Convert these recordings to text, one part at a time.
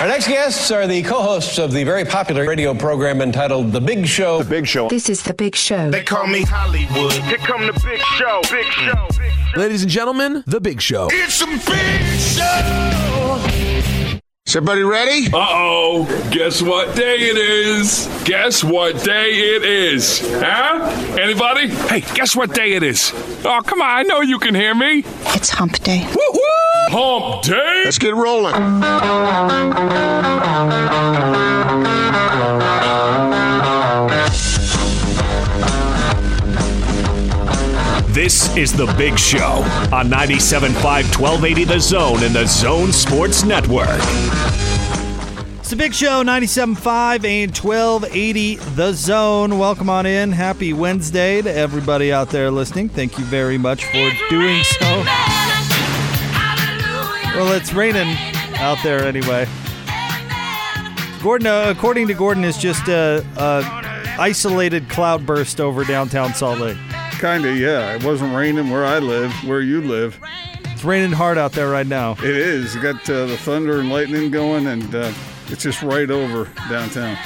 Our next guests are the co-hosts of the very popular radio program entitled The Big Show. The Big Show. This is The Big Show. They call me Hollywood. Here come The Big Show. Big Show. Big Show. Ladies and gentlemen, The Big Show. It's a big show. Is everybody ready? Uh-oh. Guess what day it is? Guess what day it is? Huh? Anybody? Hey, guess what day it is? Oh, come on. I know you can hear me. It's hump day. Woo, woo. Hump day. Let's get rolling. This is The Big Show on 97.5, 1280 The Zone and The Zone Sports Network. It's The Big Show, 97.5 and 1280 The Zone. Welcome on in. Happy Wednesday to everybody out there listening. Thank you very much for doing so. Well, it's raining out there anyway. Gordon, according to Gordon, is just a isolated cloudburst over downtown Salt Lake. Kind of, yeah. It wasn't raining where I live, where you live. It's raining hard out there right now. It is. You got the thunder and lightning going, and it's just right over downtown.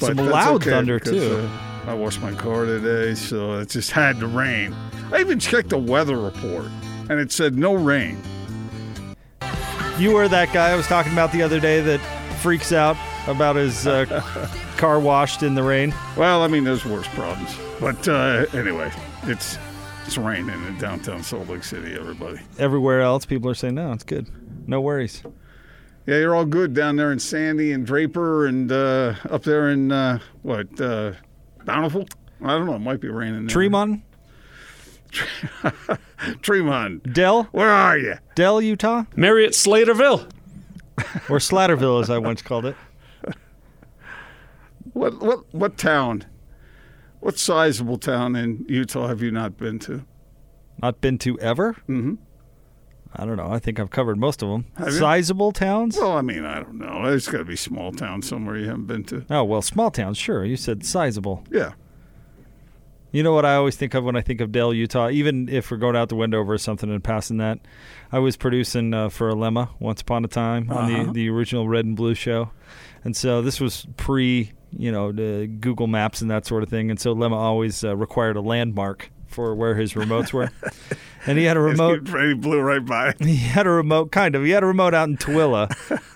But some loud thunder, too. I washed my car today, so it just had to rain. I even checked the weather report, and it said no rain. You were that guy I was talking about the other day that freaks out about his car washed in the rain. Well, I mean, there's worse problems. But anyway, it's raining in downtown Salt Lake City, everybody. Everywhere else, people are saying, no, it's good. No worries. Yeah, you're all good down there in Sandy and Draper and up there in, Bountiful? I don't know. It might be raining there. Tremont? Tremont. Dell? Where are you? Dell, Utah? Marriott Slatterville. Or Slatterville, as I once called it. What town? What sizable town in Utah have you not been to? Not been to ever? Mm-hmm. I don't know. I think I've covered most of them. Have sizable you? Towns? Well, I mean, I don't know. There's got to be small towns somewhere you haven't been to. Oh, well, small towns, sure. You said sizable. Yeah. You know what I always think of when I think of Dale, Utah, even if we're going out the window or something and passing that? I was producing for Alema once upon a time on the original Red and Blue show. And so this was the Google Maps and that sort of thing. And so Lema always required a landmark for where his remotes were. And he had a remote. He blew right by. He had a remote, kind of. He had a remote out in Tooele,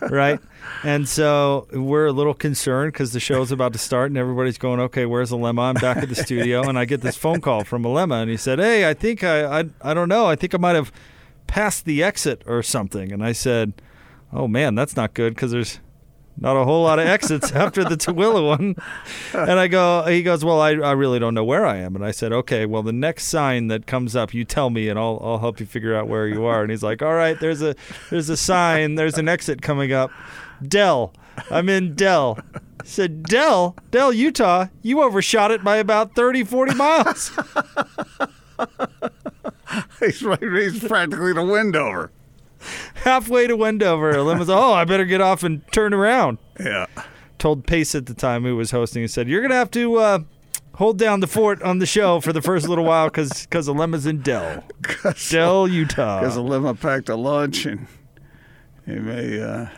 right? And so we're a little concerned because the show's about to start and everybody's going, okay, where's Alema? I'm back at the studio. And I get this phone call from Alema, and he said, hey, I think I don't know. I think I might have passed the exit or something. And I said, oh, man, that's not good because there's not a whole lot of exits after the Tooele one. And he goes, well, I really don't know where I am. And I said, okay, well, the next sign that comes up, you tell me and I'll help you figure out where you are. And he's like, all right, there's a sign, there's an exit coming up. Dell. I'm in Dell. I said, Dell, Utah, you overshot it by about 30, 40 miles. He's practically to Wendover. Halfway to Wendover, Lim was, oh, I better get off and turn around. Yeah. Told Pace at the time, who was hosting, he said, you're going to have to hold down the fort on the show for the first little while because Alema's in Dell, Utah. Because Alema packed a lunch and he may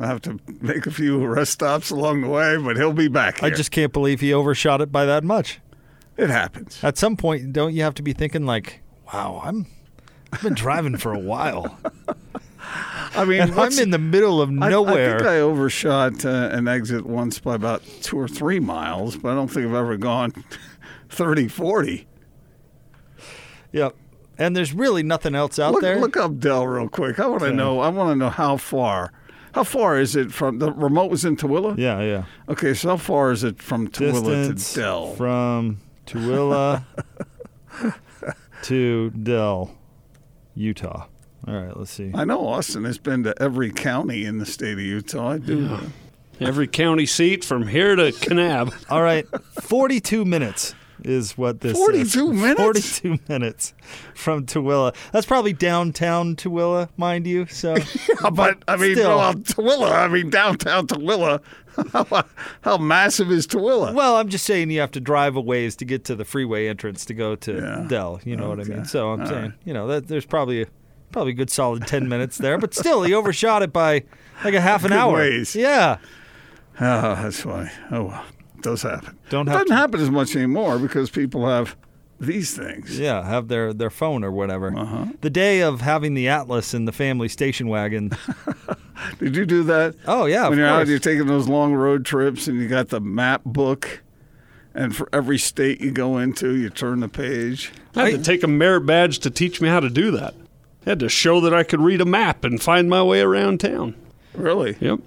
have to make a few rest stops along the way, but he'll be back here. I just can't believe he overshot it by that much. It happens. At some point, don't you have to be thinking like, wow, I've been driving for a while. I mean, I'm in the middle of nowhere. I think I overshot an exit once by about 2 or 3 miles, but I don't think I've ever gone 30, 40. Yep. And there's really nothing else out there. Look up Dell real quick. I want to know. I want to know how far. How far is it from the remote was in Tooele? Yeah, yeah. Okay, so how far is it from Tooele to Dell? From Tooele to Dell, Utah. All right, let's see. I know Austin has been to every county in the state of Utah. I do. Yeah. Every county seat from here to Kanab. All right, 42 minutes is what this 42 is. 42 minutes? 42 minutes from Tooele. That's probably downtown Tooele, mind you. So, yeah, but I mean, well, Tooele, I mean, downtown Tooele. How massive is Tooele? Well, I'm just saying you have to drive a ways to get to the freeway entrance to go to Dell. You know what I mean? So I'm saying, that there's probably a probably a good solid 10 minutes there, but still, he overshot it by like a half an hour. Ways. Yeah. Oh, that's funny. Oh, well. It does happen. It doesn't happen as much anymore because people have these things. Yeah, have their phone or whatever. Uh-huh. The day of having the Atlas in the family station wagon. Did you do that? Oh, yeah, when of course. Out, you're taking those long road trips and you got the map book. And for every state you go into, you turn the page. I had to take a merit badge to teach me how to do that. I had to show that I could read a map and find my way around town. Really? Yep.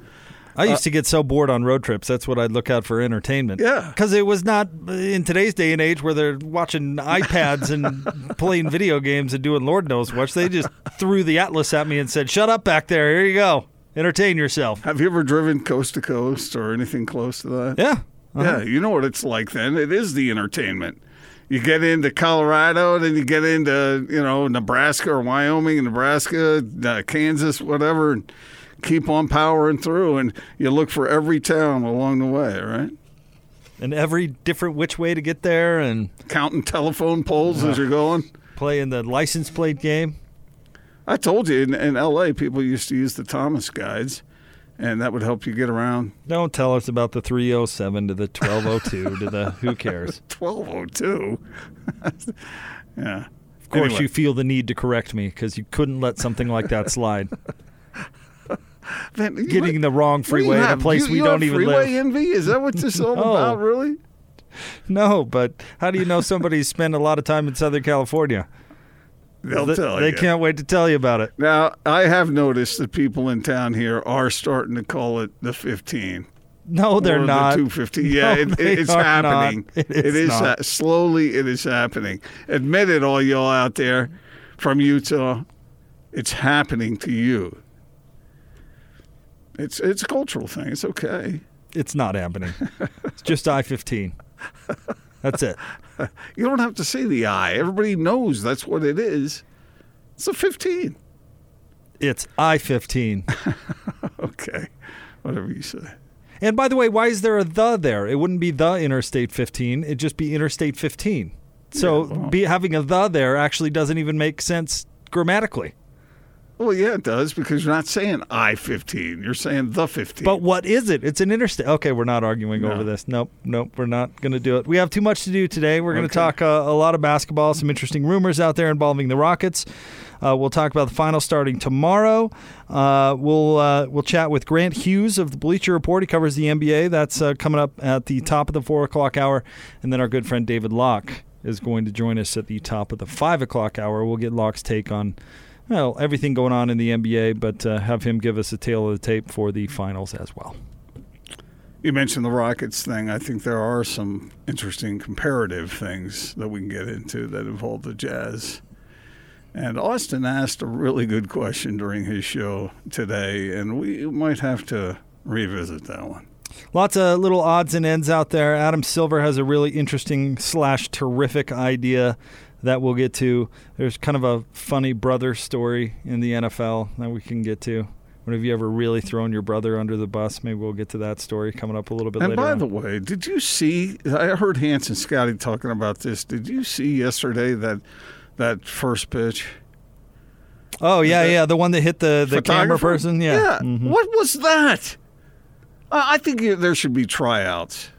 I used to get so bored on road trips. That's what I'd look out for entertainment. Yeah. Because it was not in today's day and age where they're watching iPads and playing video games and doing Lord knows what. They just threw the Atlas at me and said, shut up back there. Here you go. Entertain yourself. Have you ever driven coast to coast or anything close to that? Yeah. Uh-huh. Yeah, you know what it's like then. It is the entertainment. You get into Colorado, then you get into, Nebraska or Wyoming, Nebraska, Kansas, whatever, and keep on powering through, and you look for every town along the way, right? And every different which way to get there. And counting telephone poles as you're going. Playing the license plate game. I told you, in L.A., people used to use the Thomas guides. And that would help you get around. Don't tell us about the 307 to the 1202 to the who cares. 1202? Yeah. Of course anyway. You feel the need to correct me because you couldn't let something like that slide. Man, getting the wrong freeway in a place we don't even live. Freeway envy? Is that what this is all about, really? No, but how do you know somebody's spent a lot of time in Southern California? They'll tell you. They can't wait to tell you about it. Now, I have noticed that people in town here are starting to call it the 15. No, they're not. The 215. Yeah, no, it's happening. Not. It is not. Slowly, it is happening. Admit it, all y'all out there from Utah. It's happening to you. It's a cultural thing. It's okay. It's not happening. It's just I-15. That's it. You don't have to say the I. Everybody knows that's what it is. It's a 15. It's I-15. Okay. Whatever you say. And by the way, why is there a the there? It wouldn't be the Interstate 15. It'd just be Interstate 15. So having a the there actually doesn't even make sense grammatically. Well, yeah, it does because you're not saying I-15. You're saying the 15. But what is it? It's an interstate. Okay, we're not arguing over this. Nope, we're not going to do it. We have too much to do today. We're going to talk a lot of basketball, some interesting rumors out there involving the Rockets. We'll talk about the final starting tomorrow. We'll chat with Grant Hughes of the Bleacher Report. He covers the NBA. That's coming up at the top of the 4 o'clock hour. And then our good friend David Locke is going to join us at the top of the 5 o'clock hour. We'll get Locke's take on everything going on in the NBA, but have him give us a tale of the tape for the finals as well. You mentioned the Rockets thing. I think there are some interesting comparative things that we can get into that involve the Jazz. And Austin asked a really good question during his show today, and we might have to revisit that one. Lots of little odds and ends out there. Adam Silver has a really interesting / terrific idea that we'll get to. There's kind of a funny brother story in the NFL that we can get to. When have you ever really thrown your brother under the bus? Maybe we'll get to that story coming up a little bit later. And by the way, did you see, I heard Hans and Scotty talking about this. Did you see yesterday that first pitch? Oh, yeah. The one that hit the camera person? Yeah. Mm-hmm. What was that? I think there should be tryouts.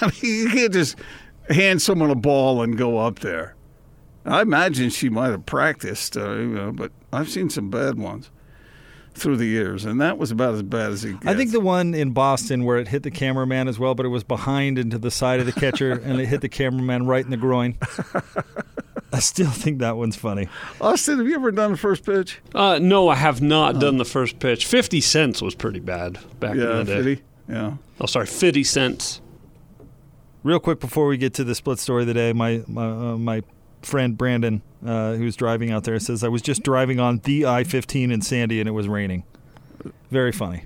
I mean, you can't just hand someone a ball and go up there. I imagine she might have practiced, but I've seen some bad ones through the years, and that was about as bad as it gets. I think the one in Boston where it hit the cameraman as well, but it was behind and to the side of the catcher, and it hit the cameraman right in the groin. I still think that one's funny. Austin, have you ever done the first pitch? No, I have not done the first pitch. 50 cents was pretty bad back in the day. 50? Yeah. Oh, sorry, 50 cents. Real quick before we get to the split story of the day, my friend Brandon, who's driving out there, says, I was just driving on the I-15 in Sandy and it was raining. Very funny.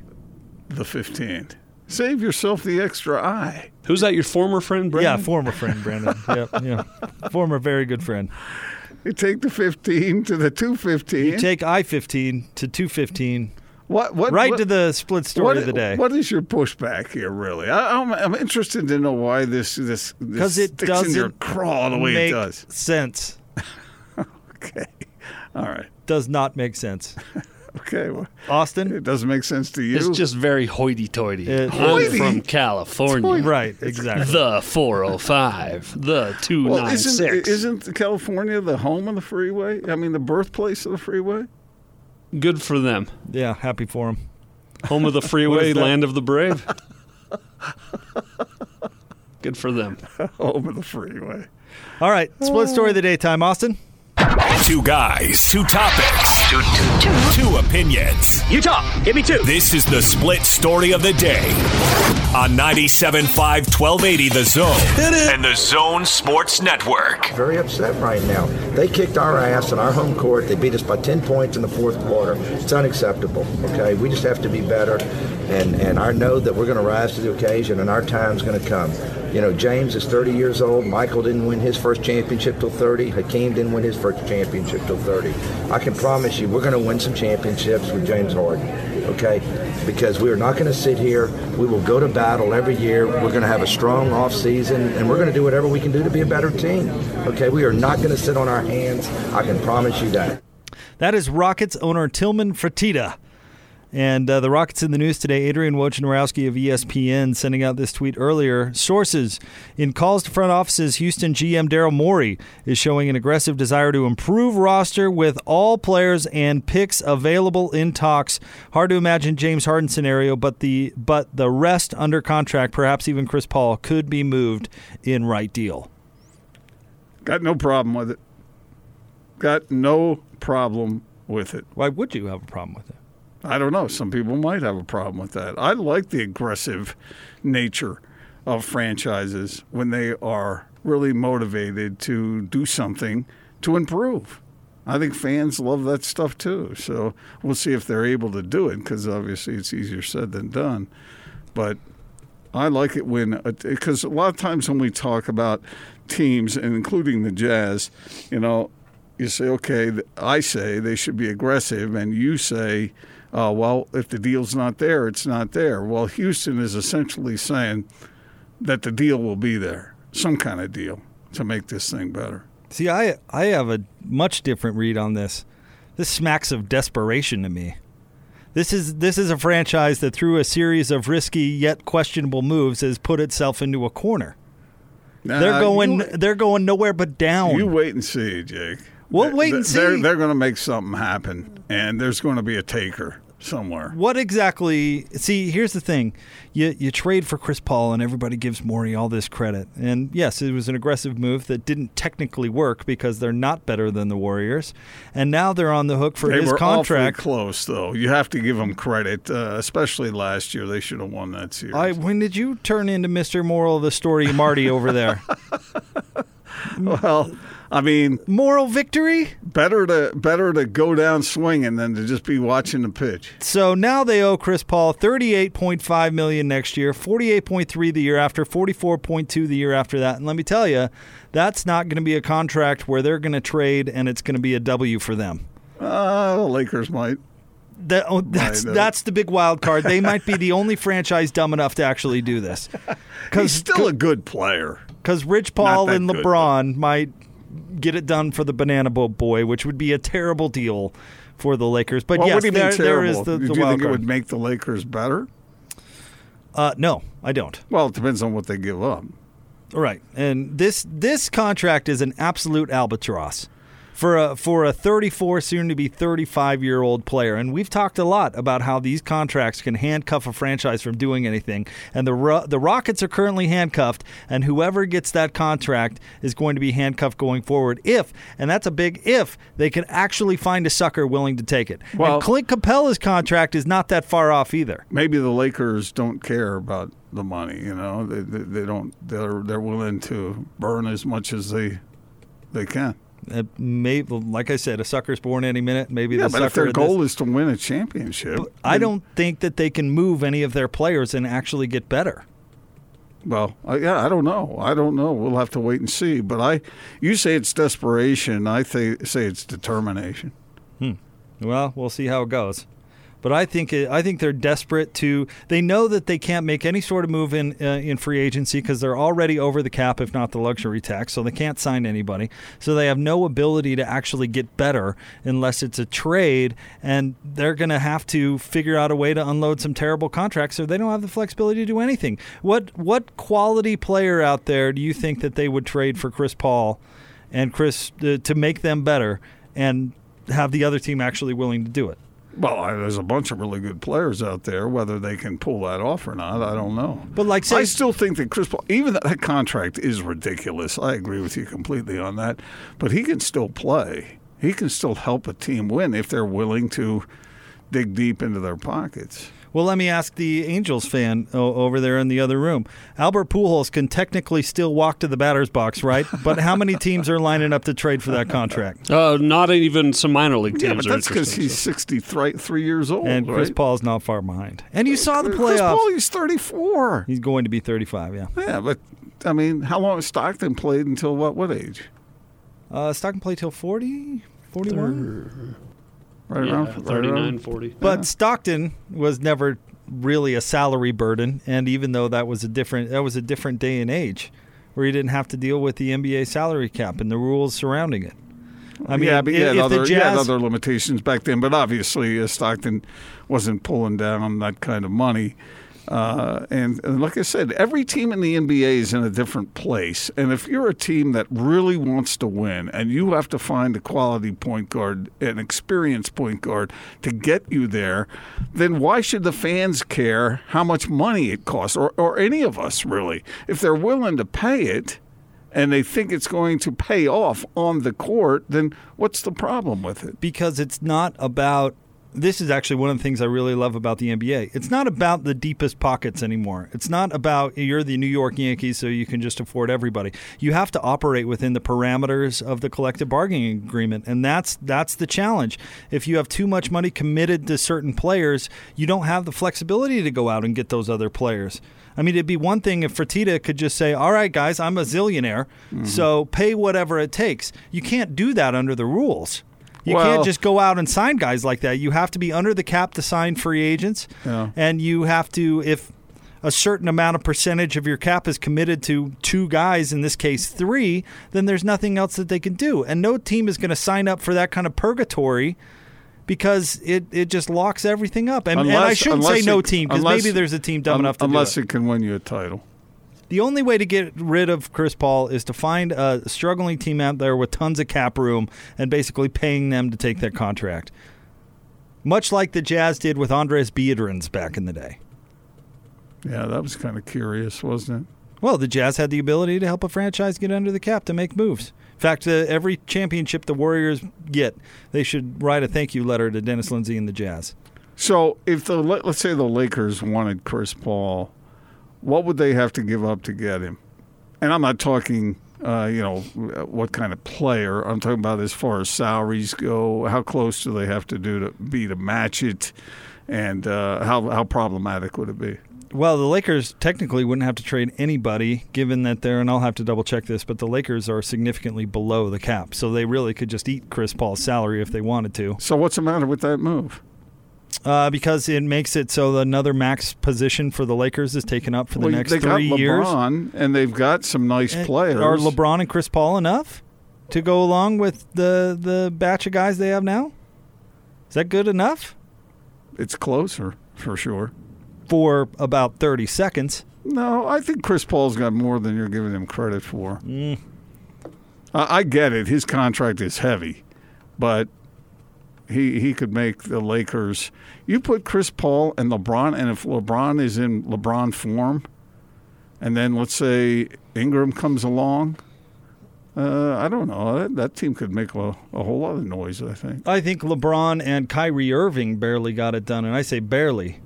The 15th. Save yourself the extra I. Who's that, your former friend, Brandon? Yeah, former friend, Brandon. Yeah. Former very good friend. You take the 15 to the 215. You take I-15 to 215. What, to the split story of the day. What is your pushback here, really? I'm interested to know why this sticks in your craw the way it does. Sense. Okay. All right. does not make sense. Okay. Well, Austin? It doesn't make sense to you. It's just very hoity-toity. I'm from California. Right, exactly. The 405, the 296. Well, isn't California the home of the freeway? I mean, the birthplace of the freeway? Good for them. Yeah, happy for them. Home of the freeway, land of the brave. Good for them. Home of the freeway. All right, split story of the day time. Austin? Two guys, two topics, two opinions. You talk, give me two. This is the split story of the day on 97.5, 1280 The Zone and The Zone Sports Network. Very upset right now. They kicked our ass in our home court. They beat us by 10 points in the fourth quarter. It's unacceptable, okay? We just have to be better, and I know that we're going to rise to the occasion, and our time's going to come. You know, James is 30 years old. Michael didn't win his first championship till 30. Hakeem didn't win his first championship till 30. I can promise you we're going to win some championships with James Harden, okay? Because we are not going to sit here. We will go to battle every year. We're going to have a strong off season, and we're going to do whatever we can do to be a better team, okay? We are not going to sit on our hands. I can promise you that. That is Rockets owner Tillman Fertitta. And the Rockets in the news today. Adrian Wojnarowski of ESPN sending out this tweet earlier. Sources, in calls to front offices, Houston GM Daryl Morey is showing an aggressive desire to improve roster with all players and picks available in talks. Hard to imagine James Harden scenario, but the rest under contract, perhaps even Chris Paul, could be moved in right deal. Got no problem with it. Got no problem with it. Why would you have a problem with it? I don't know. Some people might have a problem with that. I like the aggressive nature of franchises when they are really motivated to do something to improve. I think fans love that stuff too. So we'll see if they're able to do it, because obviously it's easier said than done. But I like it when, because a lot of times when we talk about teams, and including the Jazz, you know, you say, okay, I say they should be aggressive, and you say, well, if the deal's not there, it's not there. Well, Houston is essentially saying that the deal will be there, some kind of deal to make this thing better. See, I have a much different read on this. This smacks of desperation to me. This is a franchise that, through a series of risky yet questionable moves, has put itself into a corner. Nah, they're going nowhere but down. You wait and see, Jake. We'll wait and see. They're going to make something happen, and there's going to be a taker somewhere. What exactly? See, here's the thing. You trade for Chris Paul, and everybody gives Morey all this credit. And, yes, it was an aggressive move that didn't technically work because they're not better than the Warriors. And now they're on the hook for his contract. They were awfully close, though. You have to give them credit, especially last year. They should have won that series. When did you turn into Mr. Moral of the Story Marty over there? Well, I mean, moral victory? Better to go down swinging than to just be watching the pitch. So now they owe Chris Paul $38.5 million next year, $48.3 the year after, $44.2 the year after that. And let me tell you, that's not going to be a contract where they're going to trade and it's going to be a W for them. The Lakers might. That's the big wild card. They might be the only franchise dumb enough to actually do this. He's still a good player. Because Rich Paul and LeBron might get it done for the Banana Boat Boy, which would be a terrible deal for the Lakers. But well, yes, there is the wild card. Do you think it would make the Lakers better? No, I don't. Well, it depends on what they give up. Right. And this contract is an absolute albatross for a 34, soon-to-be 35-year-old player. And we've talked a lot about how these contracts can handcuff a franchise from doing anything. And the Rockets are currently handcuffed, and whoever gets that contract is going to be handcuffed going forward if, and that's a big if, they can actually find a sucker willing to take it. Well, and Clint Capella's contract is not that far off either. Maybe the Lakers don't care about the money, you know. They don't. They're willing to burn as much as they can. Maybe, like I said, a sucker's born any minute. Maybe the sucker. But if their goal is to win a championship, I don't think that they can move any of their players and actually get better. Well, I don't know. We'll have to wait and see. But you say it's desperation. I say it's determination. Well, we'll see how it goes. But I think they're desperate to. They know that they can't make any sort of move in free agency because they're already over the cap, if not the luxury tax. So they can't sign anybody. So they have no ability to actually get better unless it's a trade. And they're going to have to figure out a way to unload some terrible contracts, so they don't have the flexibility to do anything. What quality player out there do you think that they would trade for Chris Paul and Chris to make them better and have the other team actually willing to do it? Well, there's a bunch of really good players out there. Whether they can pull that off or not, I don't know. But I still think that Chris Paul, even that contract is ridiculous. I agree with you completely on that. But he can still play. He can still help a team win if they're willing to dig deep into their pockets. Well, let me ask the Angels fan over there in the other room. Albert Pujols can technically still walk to the batter's box, right? But how many teams are lining up to trade for that contract? Not even some minor league teams. Yeah, but that's because he's 63 years old, and Chris Paul's not far behind. And you saw the playoffs. Chris Paul, he's 34. He's going to be 35, yeah. Yeah, but, I mean, how long has Stockton played until what age? Stockton played till 40, 41? Around 39, 40. But yeah. Stockton was never really a salary burden, and even though that was a different day and age, where you didn't have to deal with the NBA salary cap and the rules surrounding it. I mean, yeah, but other limitations back then. But obviously, Stockton wasn't pulling down that kind of money. And like I said, every team in the NBA is in a different place. And if you're a team that really wants to win and you have to find a quality point guard, an experienced point guard to get you there, then why should the fans care how much money it costs or any of us really? If they're willing to pay it and they think it's going to pay off on the court, then what's the problem with it? Because it's not about... This is actually one of the things I really love about the NBA. It's not about the deepest pockets anymore. It's not about you're the New York Yankees, so you can just afford everybody. You have to operate within the parameters of the collective bargaining agreement, and that's the challenge. If you have too much money committed to certain players, you don't have the flexibility to go out and get those other players. I mean, it'd be one thing if Fertitta could just say, all right, guys, I'm a zillionaire, so pay whatever it takes. You can't do that under the rules. You can't just go out and sign guys like that. You have to be under the cap to sign free agents, and you have to, if a certain amount of percentage of your cap is committed to two guys, in this case three, then there's nothing else that they can do. And no team is going to sign up for that kind of purgatory because it just locks everything up. And I shouldn't say no team because maybe there's a team dumb enough to do it. Unless it can win you a title. The only way to get rid of Chris Paul is to find a struggling team out there with tons of cap room and basically paying them to take their contract. Much like the Jazz did with Andres Biedrins back in the day. Yeah, that was kind of curious, wasn't it? Well, the Jazz had the ability to help a franchise get under the cap to make moves. In fact, every championship the Warriors get, they should write a thank you letter to Dennis Lindsay and the Jazz. So if let's say the Lakers wanted Chris Paul, what would they have to give up to get him? And I'm not talking, what kind of player. I'm talking about as far as salaries go. How close do they have to be to match it? And how problematic would it be? Well, the Lakers technically wouldn't have to trade anybody, given that they're, and I'll have to double-check this, but the Lakers are significantly below the cap. So they really could just eat Chris Paul's salary if they wanted to. So what's the matter with that move? Because it makes it so another max position for the Lakers is taken up for the next 3 years. They've got LeBron, and they've got some nice players. Are LeBron and Chris Paul enough to go along with the batch of guys they have now? Is that good enough? It's closer, for sure. For about 30 seconds. No, I think Chris Paul's got more than you're giving him credit for. I get it. His contract is heavy, but... He could make the Lakers. You put Chris Paul and LeBron, and if LeBron is in LeBron form, and then let's say Ingram comes along, I don't know. That team could make a whole lot of noise, I think. I think LeBron and Kyrie Irving barely got it done, and I say barely.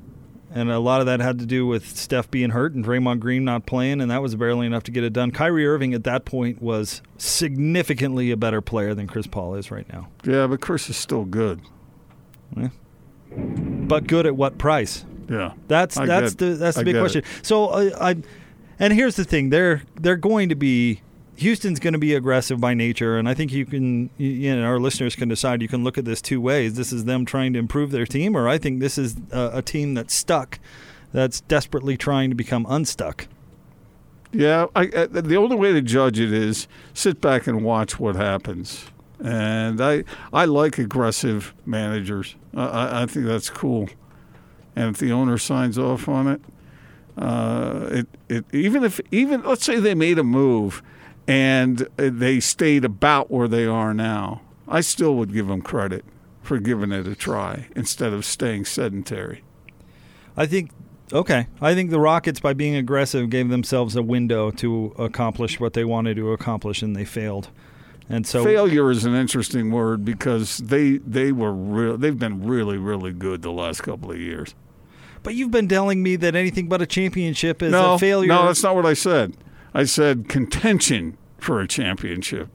And a lot of that had to do with Steph being hurt and Draymond Green not playing, and that was barely enough to get it done. Kyrie Irving at that point was significantly a better player than Chris Paul is right now. Yeah, but Chris is still good. Yeah. But good at what price? Yeah. That's the big question. So and here's the thing, they're going to be Houston's going to be aggressive by nature, and I think you can, you know, our listeners can decide. You can look at this two ways. This is them trying to improve their team, or I think this is a team that's stuck, that's desperately trying to become unstuck. Yeah, the only way to judge it is sit back and watch what happens. And I like aggressive managers. I think that's cool. And if the owner signs off on it, even if let's say they made a move and they stayed about where they are now, I still would give them credit for giving it a try instead of staying sedentary. I think the Rockets, by being aggressive, gave themselves a window to accomplish what they wanted to accomplish, and they failed. And so failure is an interesting word because they've been really, really good the last couple of years. But you've been telling me that anything but a championship is a failure. No, that's not what I said. I said contention for a championship.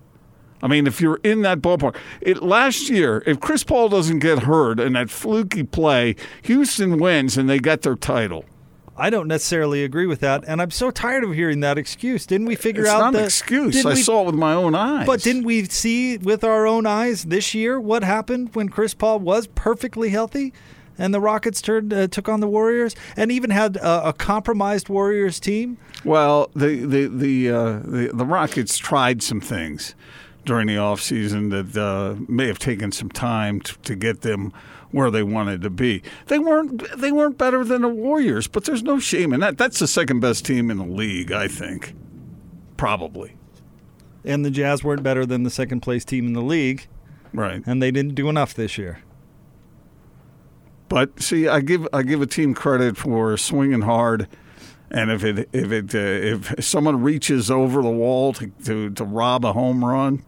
I mean, if you're in that ballpark. Last year, if Chris Paul doesn't get hurt in that fluky play, Houston wins and they got their title. I don't necessarily agree with that, and I'm so tired of hearing that excuse. Didn't we figure it's out that? It's not an excuse. I saw it with my own eyes. But didn't we see with our own eyes this year what happened when Chris Paul was perfectly healthy? And the Rockets took on the Warriors, and even had a compromised Warriors team. Well, the Rockets tried some things during the offseason that may have taken some time to get them where they wanted to be. They weren't better than the Warriors, but there's no shame in that. That's the second best team in the league, I think, probably. And the Jazz weren't better than the second place team in the league, right? And they didn't do enough this year. But see, I give a team credit for swinging hard, and if someone reaches over the wall to rob a home run,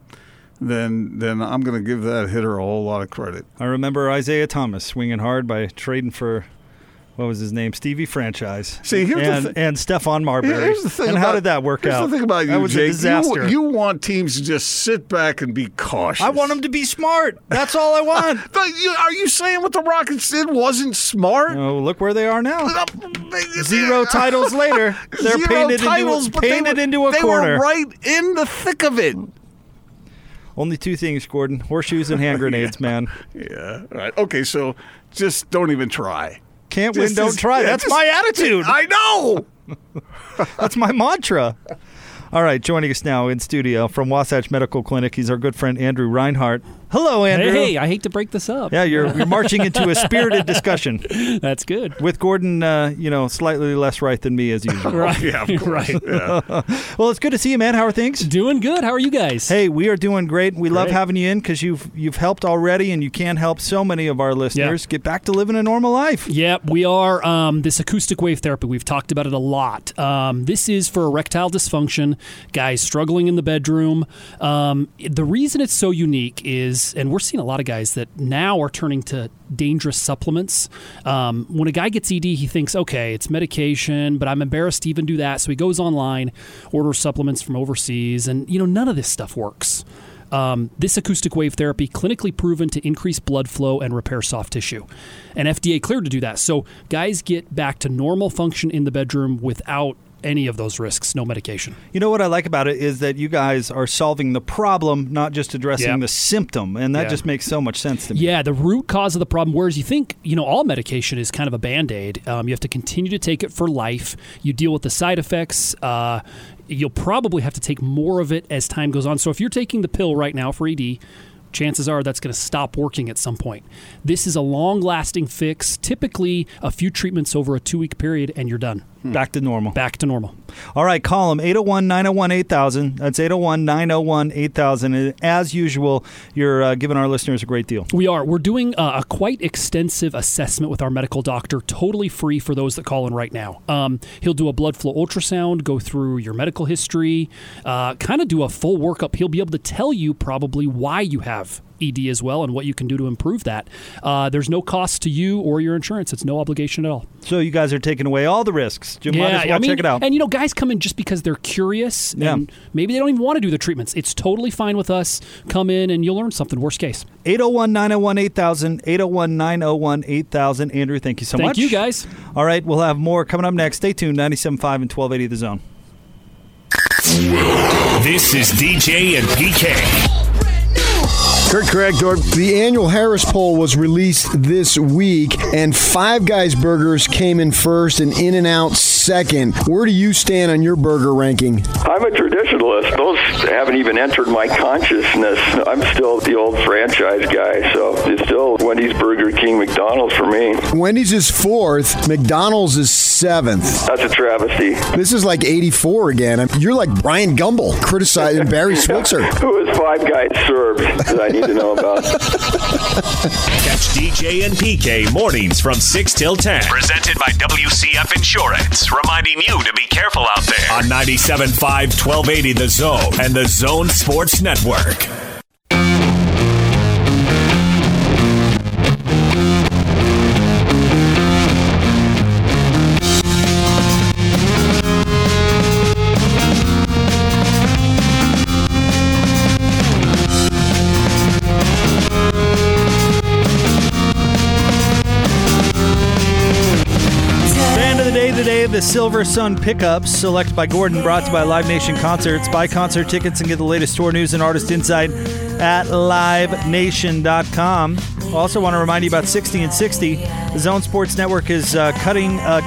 then I'm going to give that hitter a whole lot of credit. I remember Isaiah Thomas swinging hard by trading for, what was his name, Stevie Franchise. See, and Stephon Marbury. Here's the thing. And how did that work out? Here's the thing about you, Jake. That was a disaster. You want teams to just sit back and be cautious. I want them to be smart. That's all I want. Are you saying what the Rockets did wasn't smart? No, look where they are now. Zero titles later. They're painted into a corner. They were right in the thick of it. Only two things, Gordon. Horseshoes and hand grenades, yeah. Man. Yeah. All right. Okay, so just don't even try. Can't win, don't try. That's my attitude. I know. That's my mantra. All right, joining us now in studio from Wasatch Medical Clinic, he's our good friend Andrew Reinhart. Hello, Andrew. Hey, I hate to break this up. Yeah, you're marching into a spirited discussion. That's good. With Gordon, slightly less right than me as usual. Right. Yeah, of course. Right. Yeah. Well, it's good to see you, man. How are things? Doing good. How are you guys? Hey, we are doing great. We love having you in because you've helped already, and you can help so many of our listeners get back to living a normal life. Yep, we are. This acoustic wave therapy, we've talked about it a lot. This is for erectile dysfunction, guys struggling in the bedroom. The reason it's so unique is, and we're seeing a lot of guys that now are turning to dangerous supplements. When a guy gets ED, he thinks, okay, it's medication, but I'm embarrassed to even do that. So he goes online, orders supplements from overseas, and none of this stuff works. This acoustic wave therapy, clinically proven to increase blood flow and repair soft tissue, and FDA cleared to do that. So guys get back to normal function in the bedroom without any of those risks, no medication. You know what I like about it is that you guys are solving the problem, not just addressing the symptom, and that just makes so much sense to me. Yeah, the root cause of the problem, whereas you think, all medication is kind of a Band-Aid. You have to continue to take it for life. You deal with the side effects. You'll probably have to take more of it as time goes on. So if you're taking the pill right now for ED, chances are that's going to stop working at some point. This is a long-lasting fix, typically a few treatments over a 2-week period, and you're done. Back to normal. Back to normal. All right, call them, 801-901-8000. That's 801-901-8000. And as usual, you're giving our listeners a great deal. We are. We're doing a quite extensive assessment with our medical doctor, totally free for those that call in right now. He'll do a blood flow ultrasound, go through your medical history, kind of do a full workup. He'll be able to tell you probably why you have ED as well, and what you can do to improve that. There's no cost to you or your insurance. It's no obligation at all. So you guys are taking away all the risks. You might as well check it out. And guys come in just because they're curious, and maybe they don't even want to do the treatments. It's totally fine with us. Come in and you'll learn something. Worst case. 801-901-8000, 801-901-8000. Andrew, thank you so much. Thank you, guys. All right, we'll have more coming up next. Stay tuned, 97.5 and 1280 The Zone. This is DJ and PK. Kurt, correct. The annual Harris Poll was released this week, and Five Guys burgers came in first and In-N-Out second. Where do you stand on your burger ranking? I'm a traditionalist. Those haven't even entered my consciousness. I'm still the old franchise guy, so it's still Wendy's, Burger King, McDonald's for me. Wendy's is fourth. McDonald's is seventh. That's a travesty. This is like 84 again. You're like Bryant Gumbel criticizing Barry Switzer. Who is Five Guys served that I need to know about? Catch DJ and PK mornings from 6 till 10. Presented by WCF Insurance. Reminding you to be careful out there. On 97.5, 1280 The Zone and The Zone Sports Network. The Silver Sun pickups, select by Gordon, brought to you by Live Nation Concerts. Buy concert tickets and get the latest tour news and artist insight at livenation.com. Also want to remind you about 60 and 60. The Zone Sports Network is counting you down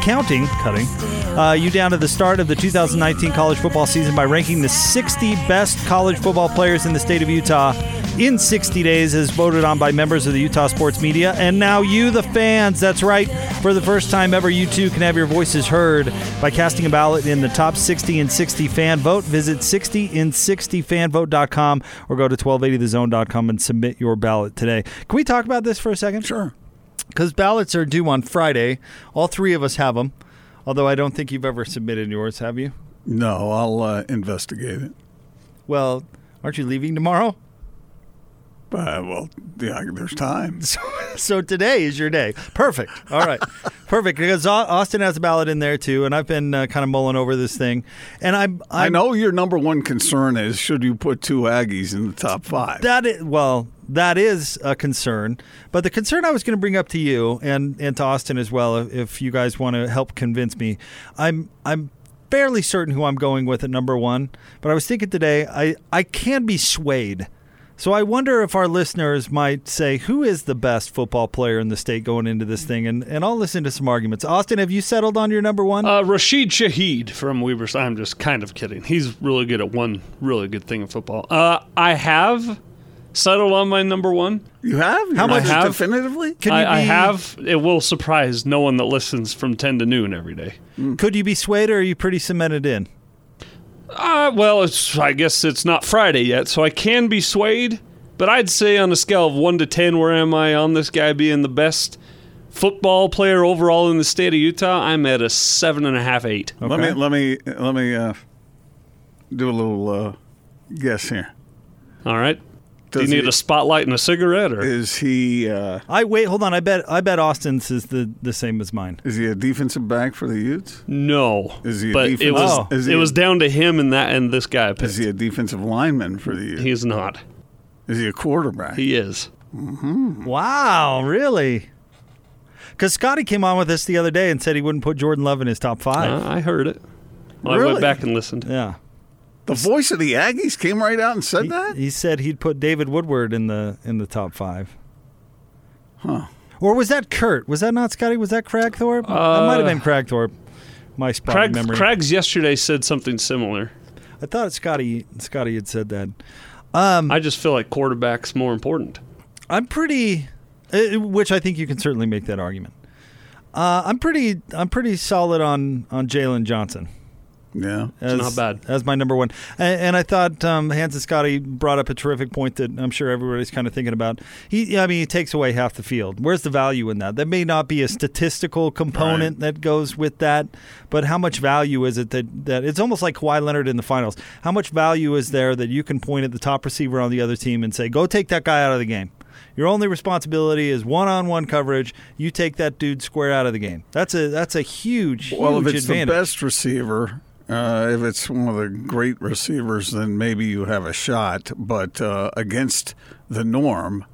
to the start of the 2019 college football season by ranking the 60 best college football players in the state of Utah in 60 days, as voted on by members of the Utah sports media. And now you, the fans, that's right. For the first time ever, you too can have your voices heard by casting a ballot in the top 60 and 60 fan vote. Visit 60in60fanvote.com or go to 1280thezone.com and submit your ballot today. Can we talk about this for a second? Sure. Because ballots are due on Friday. All three of us have them, although I don't think you've ever submitted yours, have you? No, I'll investigate it. Well, aren't you leaving tomorrow? Well, yeah, there's time. So today is your day. Perfect. All right. Perfect. Because Austin has a ballot in there, too, and I've been kind of mulling over this thing. And I know your number one concern is, should you put two Aggies in the top five? That is a concern. But the concern I was going to bring up to you and to Austin as well, if you guys want to help convince me, I'm fairly certain who I'm going with at number one. But I was thinking today, I can be swayed. So I wonder if our listeners might say, who is the best football player in the state going into this thing? And I'll listen to some arguments. Austin, have you settled on your number one? Rashid Shaheed from Weaverside. I'm just kind of kidding. He's really good at one really good thing in football. I have settled on my number one. You have? How much definitively? I have. It will surprise no one that listens from 10 to noon every day. Mm. Could you be swayed, or are you pretty cemented in? Well, I guess it's not Friday yet, so I can be swayed. But I'd say on a scale of 1 to 10, where am I on this guy being the best football player overall in the state of Utah? I'm at a 7.5, 8. Okay. Let me do a little guess here. All right. Do you need a spotlight and a cigarette? Or is he... hold on. I bet Austin's is the same as mine. Is he a defensive back for the Utes? No. Is he? It was down to him and this guy picked. Is he a defensive lineman for the Utes? He's not. Is he a quarterback? He is. Mm-hmm. Wow, really? Because Scotty came on with us the other day and said he wouldn't put Jordan Love in his top five. I heard it. Well, really? I went back and listened. Yeah. The voice of the Aggies came right out and said that? He said he'd put David Woodward in the top five. Huh. Or was that Kurt? Was that not Scotty? Was that Cragthorpe? That might have been Cragthorpe. My spotty memory. Craig's yesterday said something similar. I thought Scotty had said that. I just feel like quarterback's more important. Which I think you can certainly make that argument. I'm pretty solid on Jalen Johnson. Yeah, it's not bad. That's my number one. And I thought Hans and Scotty brought up a terrific point that I'm sure everybody's kind of thinking about. He takes away half the field. Where's the value in that? That may not be a statistical component that goes with that, but how much value is it that it's almost like Kawhi Leonard in the finals. How much value is there that you can point at the top receiver on the other team and say, go take that guy out of the game? Your only responsibility is one-on-one coverage. You take that dude square out of the game. That's a huge advantage. Well, if it's the best receiver... if it's one of the great receivers, then maybe you have a shot. But against the norm,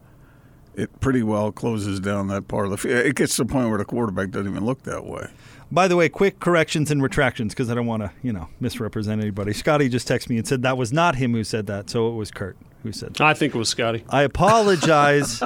it pretty well closes down that part of the field. It gets to the point where the quarterback doesn't even look that way. By the way, quick corrections and retractions because I don't want to, misrepresent anybody. Scotty just texted me and said that was not him who said that, so it was Kurt who said that. I think it was Scotty. I apologize.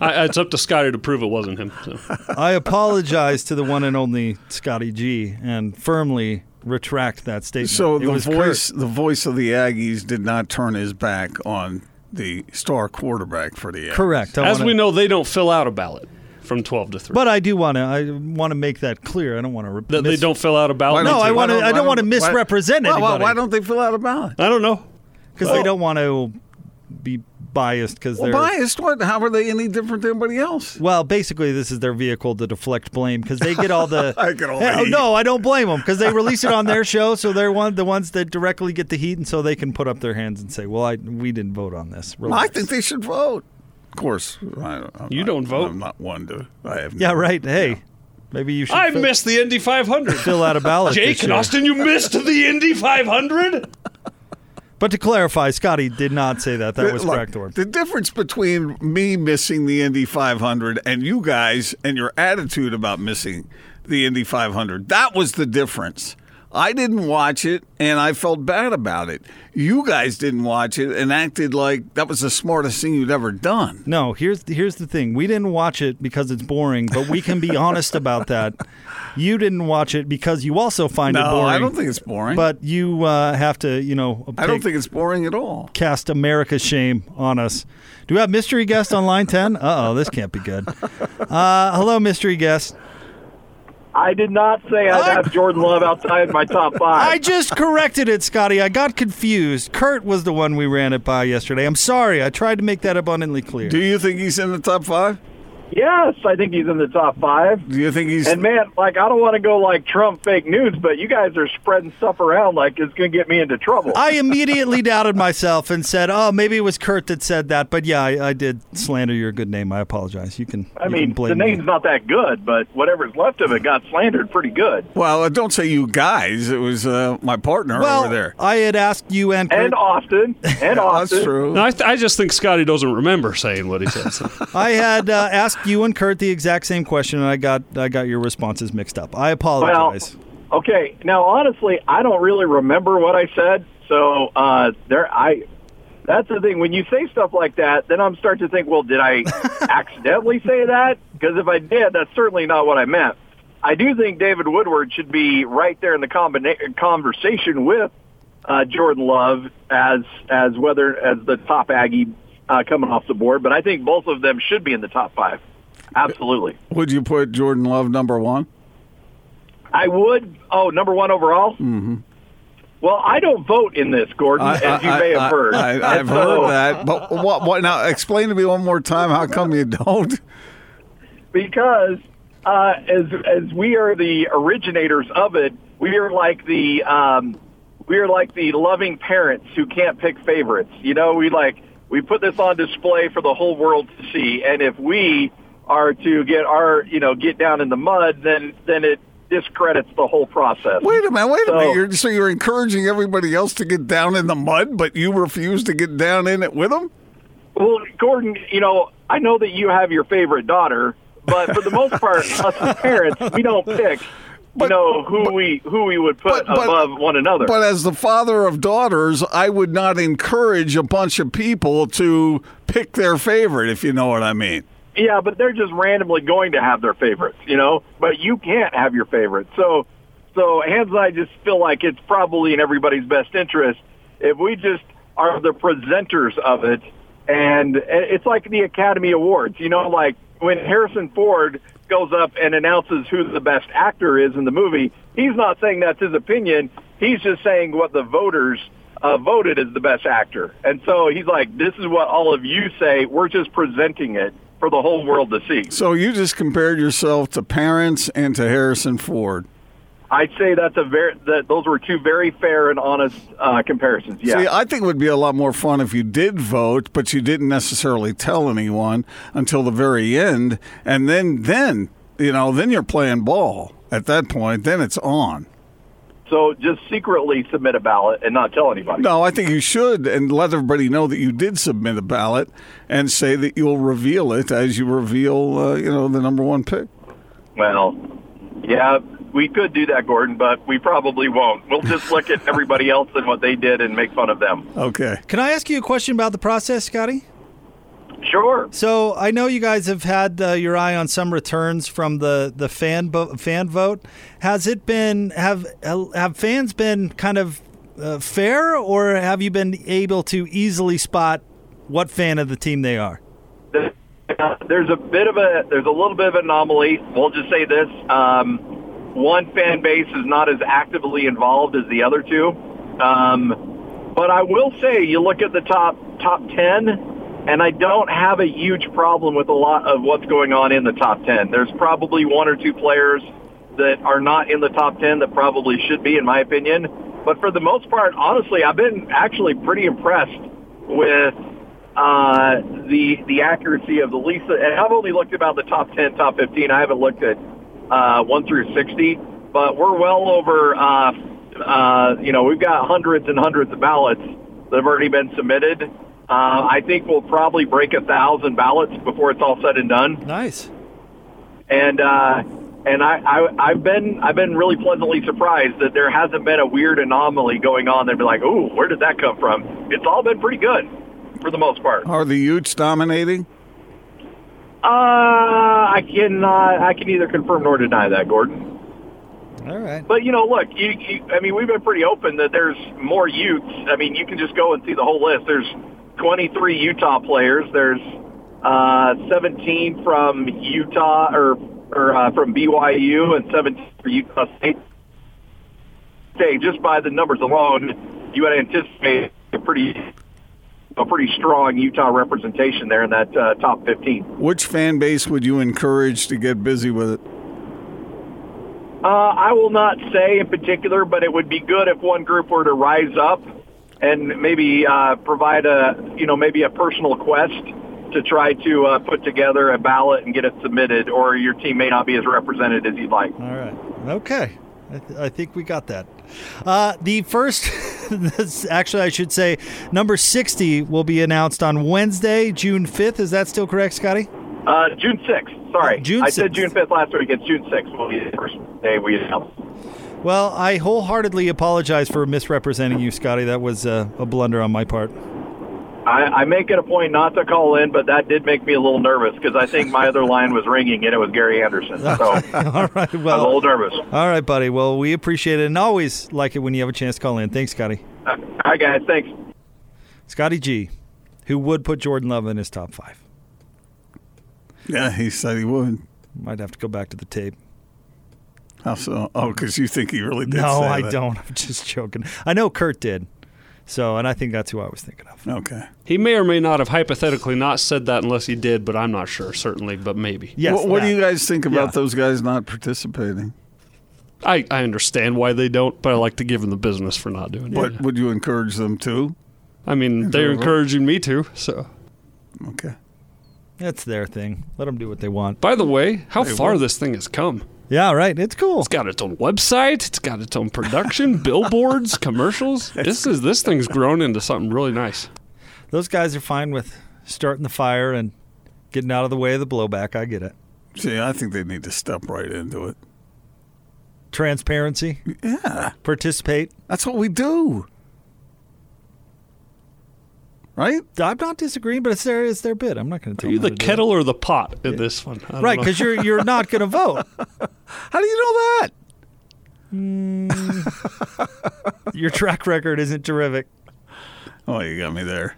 It's up to Scotty to prove it wasn't him. So. I apologize to the one and only Scotty G and firmly retract that statement. So the voice of the Aggies did not turn his back on the star quarterback for the Aggies. Correct. As we know, they don't fill out a ballot. From 12 to 3. But I do want to make that clear. I don't want to they don't fill out a ballot. No, I don't want to misrepresent anybody. Well, why don't they fill out a ballot? I don't know. Because they don't want to be biased. Biased? What? How are they any different than anybody else? Well, basically, this is their vehicle to deflect blame because they get all the... I don't blame them because they release it on their show, so they're the ones that directly get the heat, and so they can put up their hands and say, well, we didn't vote on this. Relax. I think they should vote. Of course, don't vote. I'm not one to. I have. Yeah, right. Hey, maybe you should. I missed the Indy 500. Fill out a ballot. Jake and Austin, you missed the Indy 500. But to clarify, Scotty did not say that. That was correct. The difference between me missing the Indy 500 and you guys and your attitude about missing the Indy 500, that was the difference. I didn't watch it, and I felt bad about it. You guys didn't watch it and acted like that was the smartest thing you'd ever done. No, here's the thing. We didn't watch it because it's boring, but we can be honest about that. You didn't watch it because you also find it boring. No, I don't think it's boring. But you have to, I don't think it's boring at all. Cast America's shame on us. Do we have mystery guest on line 10? Uh-oh, this can't be good. Hello, mystery guest. I did not say I'd have Jordan Love outside my top five. I just corrected it, Scotty. I got confused. Kurt was the one we ran it by yesterday. I'm sorry. I tried to make that abundantly clear. Do you think he's in the top five? Yes, I think he's in the top five. Do you think he's... And, man, I don't want to go like Trump fake news, but you guys are spreading stuff around like it's going to get me into trouble. I immediately doubted myself and said, maybe it was Kurt that said that. But, yeah, I did slander your good name. I apologize. The name's not that good, but whatever's left of it got slandered pretty good. Well, don't say you guys. It was my partner over there. I had asked you and Kurt. And Austin. And Austin. That's true. No, I just think Scotty doesn't remember saying what he said. So. I had asked you and Kurt the exact same question, and I got your responses mixed up. I apologize. Well, okay. Now, honestly, I don't really remember what I said, so that's the thing. When you say stuff like that, then I'm starting to think, well, did I accidentally say that? Because if I did, that's certainly not what I meant. I do think David Woodward should be right there in the conversation with Jordan Love as the top Aggie coming off the board, but I think both of them should be in the top five. Absolutely. Would you put Jordan Love number one? I would. Oh, number one overall? Mm-hmm. Well, I don't vote in this, Gordon, as you may have heard. I've heard that, but what? Now, explain to me one more time how come you don't? Because as we are the originators of it, we are like the loving parents who can't pick favorites. We put this on display for the whole world to see, and if we are to get get down in the mud, then it discredits the whole process. Wait a minute. You're encouraging everybody else to get down in the mud, but you refuse to get down in it with them? Well, Gordon, I know that you have your favorite daughter, but for the most part, us as parents, we don't pick. who we would put above one another. But as the father of daughters, I would not encourage a bunch of people to pick their favorite, if you know what I mean. Yeah, but they're just randomly going to have their favorites, but you can't have your favorite. So Hans and I just feel like it's probably in everybody's best interest if we just are the presenters of it. And it's like the Academy Awards, when Harrison Ford goes up and announces who the best actor is in the movie, he's not saying that's his opinion. He's just saying what the voters voted as the best actor. And so he's like, this is what all of you say. We're just presenting it for the whole world to see. So you just compared yourself to parents and to Harrison Ford. I'd say those were two very fair and honest comparisons. Yeah. See, I think it would be a lot more fun if you did vote, but you didn't necessarily tell anyone until the very end, and then you're playing ball at that point. Then it's on. So just secretly submit a ballot and not tell anybody. No, I think you should, and let everybody know that you did submit a ballot and say that you'll reveal it as you reveal, the number one pick. Well, yeah, we could do that, Gordon, but we probably won't. We'll just look at everybody else and what they did and make fun of them. Okay. Can I ask you a question about the process, Scotty? Sure. So I know you guys have had your eye on some returns from the fan vote. Has it been have fans been kind of fair, or have you been able to easily spot what fan of the team they are? There's a little bit of an anomaly. We'll just say this: one fan base is not as actively involved as the other two. But I will say, you look at the top 10. And I don't have a huge problem with a lot of what's going on in the top 10. There's probably one or two players that are not in the top 10 that probably should be, in my opinion. But for the most part, honestly, I've been actually pretty impressed with the accuracy of the least. And I've only looked about the top 10, top 15. I haven't looked at 1 through 60. But we're well over, we've got hundreds and hundreds of ballots that have already been submitted. I think we'll probably break 1,000 ballots before it's all said and done. Nice. And I've been really pleasantly surprised that there hasn't been a weird anomaly going on. They'd be like, ooh, where did that come from? It's all been pretty good for the most part. Are the Utes dominating? I can either confirm nor deny that, Gordon. All right. But, look, we've been pretty open that there's more Utes. I mean, you can just go and see the whole list. There's 23 Utah players. There's 17 from Utah or from BYU and 17 from Utah State. Okay, just by the numbers alone, you would anticipate a pretty strong Utah representation there in that top 15. Which fan base would you encourage to get busy with it? I will not say in particular, but it would be good if one group were to rise up and maybe provide a personal quest to try to put together a ballot and get it submitted, or your team may not be as represented as you'd like. All right. Okay. I think we got that. Number 60 will be announced on Wednesday, June 5th. Is that still correct, Scotty? June 6th. Sorry. I said June 5th last week. It's June 6th will be the first day we announce. Well, I wholeheartedly apologize for misrepresenting you, Scotty. That was a blunder on my part. I make it a point not to call in, but that did make me a little nervous because I think my other line was ringing, and it was Gary Anderson. So all right, well, I was a little nervous. All right, buddy. Well, we appreciate it, and always like it when you have a chance to call in. Thanks, Scotty. All right, guys. Thanks. Scotty G, who would put Jordan Love in his top 5. Yeah, he said he would. Might have to go back to the tape. How so? Oh, because you think he really did say that. No, I don't. I'm just joking. I know Kurt did. So, and I think that's who I was thinking of. Okay. He may or may not have hypothetically not said that unless he did, but I'm not sure, certainly, but maybe. Yes. What do you guys think about those guys not participating? I understand why they don't, but I like to give them the business for not doing it. But would you encourage them to? I mean, they're encouraging me to, so. Okay. That's their thing. Let them do what they want. By the way, how far this thing has come. Yeah, right. It's cool. It's got its own website. It's got its own production, billboards, commercials. This thing's grown into something really nice. Those guys are fine with starting the fire and getting out of the way of the blowback. I get it. See, I think they need to step right into it. Transparency. Yeah. Participate. That's what we do. Right? I'm not disagreeing, but it's their bid. I'm not going to tell you. Are you the kettle or the pot in this one? Right, because you're not going to vote. How do you know that? Your track record isn't terrific. Oh, you got me there.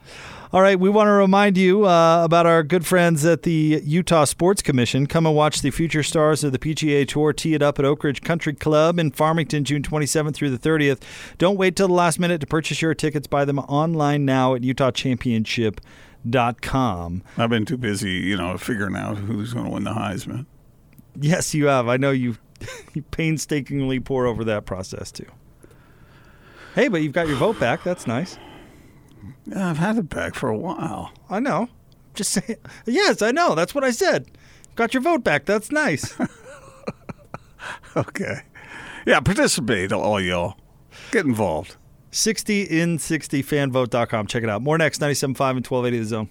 All right, we want to remind you about our good friends at the Utah Sports Commission. Come and watch the future stars of the PGA Tour tee it up at Oak Ridge Country Club in Farmington, June 27th through the 30th. Don't wait till the last minute to purchase your tickets. Buy them online now at utahchampionship.com. I've been too busy, figuring out who's going to win the Heisman. Yes, you have. I know you painstakingly pore over that process, too. Hey, but you've got your vote back. That's nice. Yeah, I've had it back for a while. I know. Just saying. Yes, I know. That's what I said. Got your vote back. That's nice. Okay. Yeah, participate, all y'all. Get involved. 60in60, fanvote.com. Check it out. More next, 97.5 and 1280 The Zone.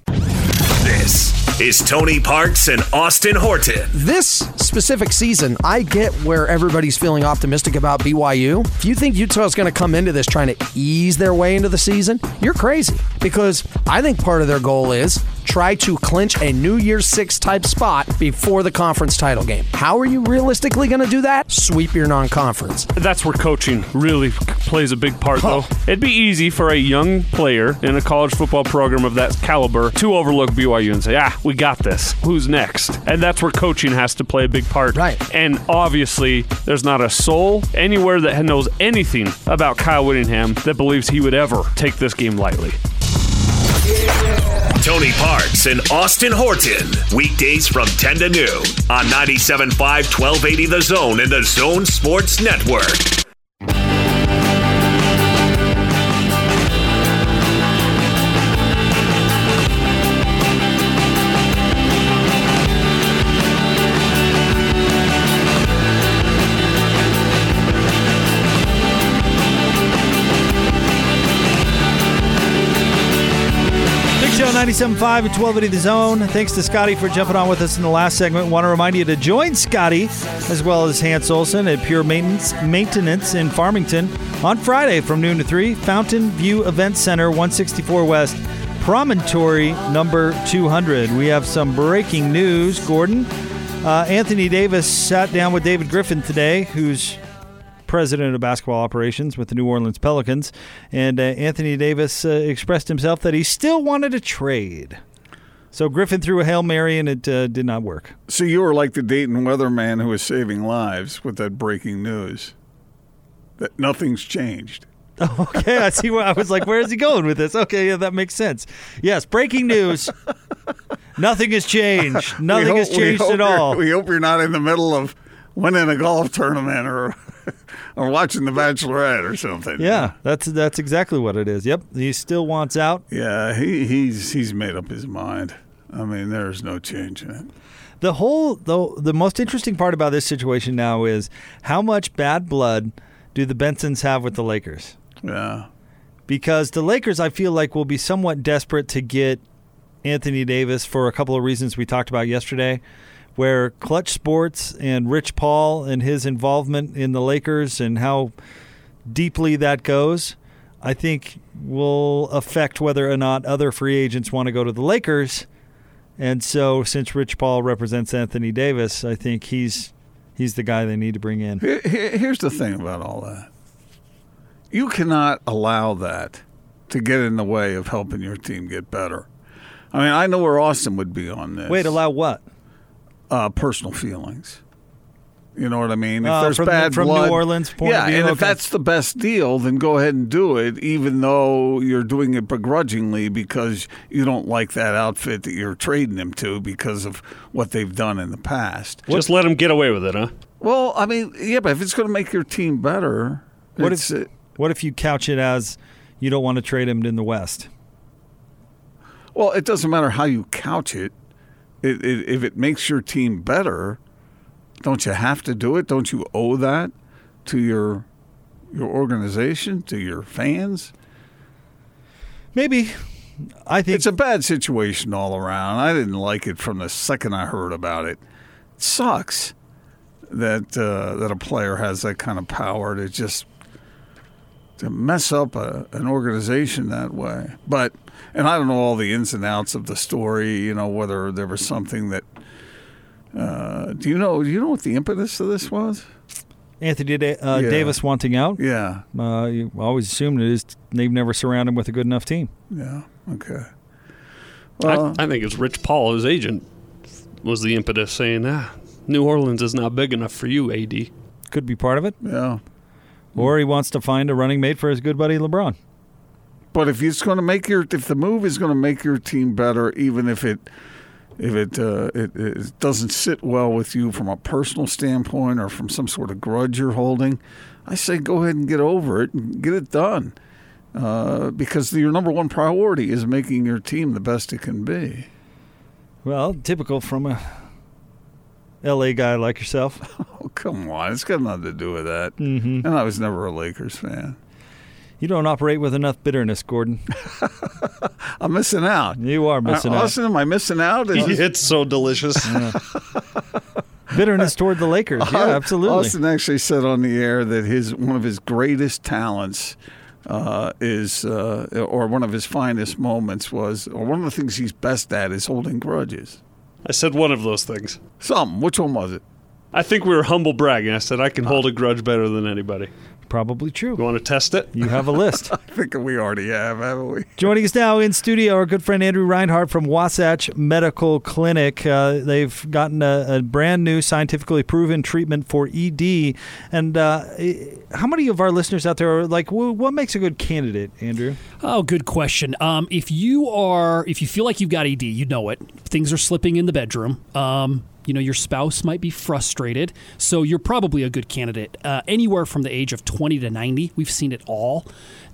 This is Tony Parks and Austin Horton. This specific season, I get where everybody's feeling optimistic about BYU. If you think Utah's going to come into this trying to ease their way into the season, you're crazy. Because I think part of their goal is try to clinch a New Year's 6 type spot before the conference title game. How are you realistically going to do that? Sweep your non-conference. That's where coaching really plays a big part, though. It'd be easy for a young player in a college football program of that caliber to overlook BYU and say, we got this. Who's next? And that's where coaching has to play a big part. Right. And obviously, there's not a soul anywhere that knows anything about Kyle Whittingham that believes he would ever take this game lightly. Tony Parks and Austin Horton, weekdays from 10 to noon on 97.5, 1280 The Zone and The Zone Sports Network. Show 97.5 and 1280 The Zone. Thanks to Scotty for jumping on with us in the last segment. Want to remind you to join Scotty as well as Hans Olsen at Pure Maintenance in Farmington on Friday from noon to 3, Fountain View Event Center, 164 West, Promontory number 200. We have some breaking news, Gordon. Anthony Davis sat down with David Griffin today, who's president of basketball operations with the New Orleans Pelicans, and Anthony Davis expressed himself that he still wanted a trade. So Griffin threw a Hail Mary, and it did not work. So you were like the Dayton weatherman who was saving lives with that breaking news. That nothing's changed. Okay, I see. I was like, where is he going with this? Okay, yeah, that makes sense. Yes, breaking news. Nothing has changed. Nothing has changed at all. We hope you're not in the middle of winning a golf tournament or watching The Bachelorette or something. Yeah, that's exactly what it is. Yep, he still wants out. Yeah, he's made up his mind. I mean, there's no change in it. The most interesting part about this situation now is how much bad blood do the Bensons have with the Lakers? Yeah. Because the Lakers, I feel like, will be somewhat desperate to get Anthony Davis for a couple of reasons we talked about yesterday, where Clutch Sports and Rich Paul and his involvement in the Lakers and how deeply that goes, I think will affect whether or not other free agents want to go to the Lakers. And so since Rich Paul represents Anthony Davis, I think he's the guy they need to bring in. Here's the thing about all that. You cannot allow that to get in the way of helping your team get better. I mean, I know where Austin would be on this. Wait, allow what? Personal feelings. You know what I mean? If there's bad blood, from New Orleans' point of view. And if that's the best deal, then go ahead and do it, even though you're doing it begrudgingly because you don't like that outfit that you're trading them to because of what they've done in the past. Just let them get away with it, huh? Well, I mean, yeah, but if it's going to make your team better. What if you couch it as you don't want to trade him in the West? Well, it doesn't matter how you couch it. If it makes your team better, don't you have to do it? Don't you owe that to your organization, to your fans? Maybe. I think it's a bad situation all around. I didn't like it from the second I heard about it. It sucks that a player has that kind of power to just to mess up an organization that way. But and I don't know all the ins and outs of the story, you know, whether there was something that do you know what the impetus of this was? Anthony Davis wanting out? Yeah. You always assumed it is they've never surrounded him with a good enough team. Yeah, okay. Well, I think it's Rich Paul, his agent, was the impetus saying, New Orleans is not big enough for you, AD. Could be part of it. Yeah. Or he wants to find a running mate for his good buddy LeBron. But if it's going to make if the move is going to make your team better, even if it doesn't sit well with you from a personal standpoint or from some sort of grudge you're holding, I say go ahead and get over it and get it done, because your number one priority is making your team the best it can be. Well, typical from a L.A. guy like yourself. Oh, come on. It's got nothing to do with that. Mm-hmm. And I was never a Lakers fan. You don't operate with enough bitterness, Gordon. I'm missing out. You are missing out. Austin, am I missing out? It's so delicious. Yeah. Bitterness toward the Lakers. Yeah, absolutely. Austin actually said on the air that one of his greatest talents is, or one of his finest moments was, or one of the things he's best at is holding grudges. I said one of those things. Something. Which one was it? I think we were humble bragging. I said, I can hold a grudge better than anybody. Probably true. You want to test it? You have a list. I think we already have, haven't we? Joining us now in studio, our good friend Andrew Reinhart from Wasatch Medical Clinic. They've gotten a brand new, scientifically proven treatment for ED. And how many of our listeners out there are like, what makes a good candidate, Andrew? Oh, good question. If you feel like you've got ED, you know it. Things are slipping in the bedroom. Your spouse might be frustrated, so you're probably a good candidate. Anywhere from the age of 20 to 90, we've seen it all.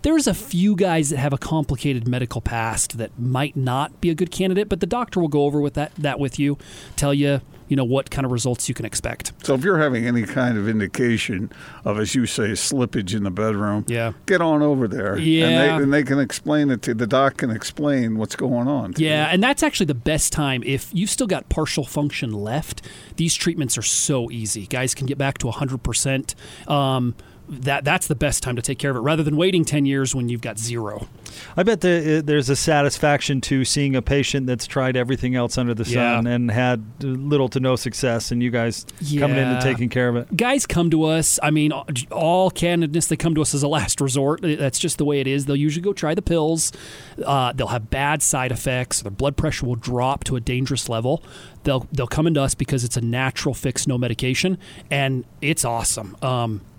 There's a few guys that have a complicated medical past that might not be a good candidate, but the doctor will go over with that with you, tell you, what kind of results you can expect. So if you're having any kind of indication of, as you say, slippage in the bedroom, get on over there. Yeah. And they can explain it to you. The doc can explain what's going on. Yeah, and that's actually the best time. If you've still got partial function left, these treatments are so easy. Guys can get back to 100%. That's the best time to take care of it, rather than waiting 10 years when you've got zero. I bet there's a satisfaction to seeing a patient that's tried everything else under the sun and had little to no success, and you guys coming in and taking care of it. Guys come to us. I mean, all candidates, they come to us as a last resort. That's just the way it is. They'll usually go try the pills. They'll have bad side effects. Their blood pressure will drop to a dangerous level. They'll come into us because it's a natural fix, no medication, and it's awesome.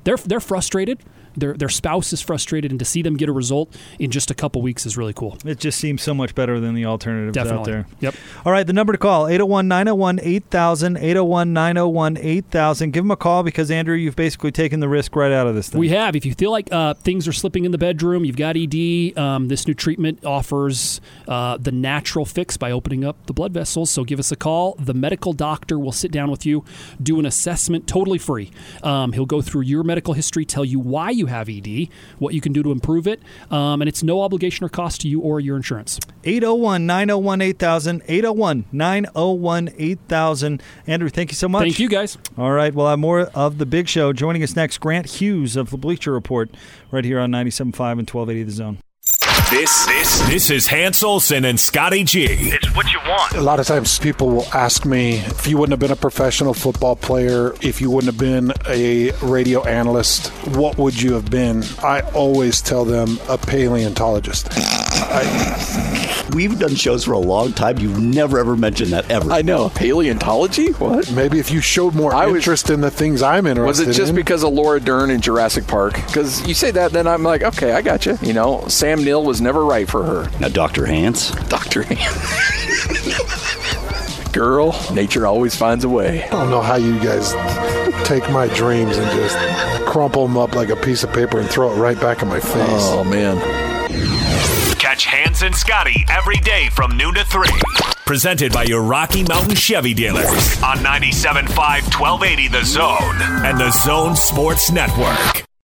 They're frustrated. Their spouse is frustrated, and to see them get a result in just a couple weeks is really cool. It just seems so much better than the alternatives out there. Yep. All right, the number to call, 801-901-8000, 801-901-8000. Give them a call because, Andrew, you've basically taken the risk right out of this thing. We have. If you feel like things are slipping in the bedroom, you've got ED, this new treatment offers the natural fix by opening up the blood vessels, so give us a call. The medical doctor will sit down with you, do an assessment totally free. He'll go through your medical history, tell you why you have ED, what you can do to improve it, and it's no obligation or cost to you or your insurance. 801-901-8000, 801-901-8000. Andrew, thank you so much. Thank you, guys. All right, well, I have more of The Big Show. Joining us next, Grant Hughes of the Bleacher Report, right here on 97.5 and 1280 The Zone. This is Hans Olsen and Scotty G. It's what you want. A lot of times people will ask me, if you wouldn't have been a professional football player, if you wouldn't have been a radio analyst, what would you have been? I always tell them a paleontologist. We've done shows for a long time. You've never, ever mentioned that, ever. I know. Paleontology? What? Maybe if you showed more interest in the things I'm interested in. Was it just because of Laura Dern in Jurassic Park? Because you say that, then I'm like, okay, I gotcha. Sam Neill was never right for her. Now, Dr. Hans? Dr. Hans. Girl, nature always finds a way. I don't know how you guys take my dreams and just crumple them up like a piece of paper and throw it right back in my face. Oh, man. Catch Hans and Scotty every day from noon to 3. Presented by your Rocky Mountain Chevy dealers on 97.5, 1280 The Zone and The Zone Sports Network.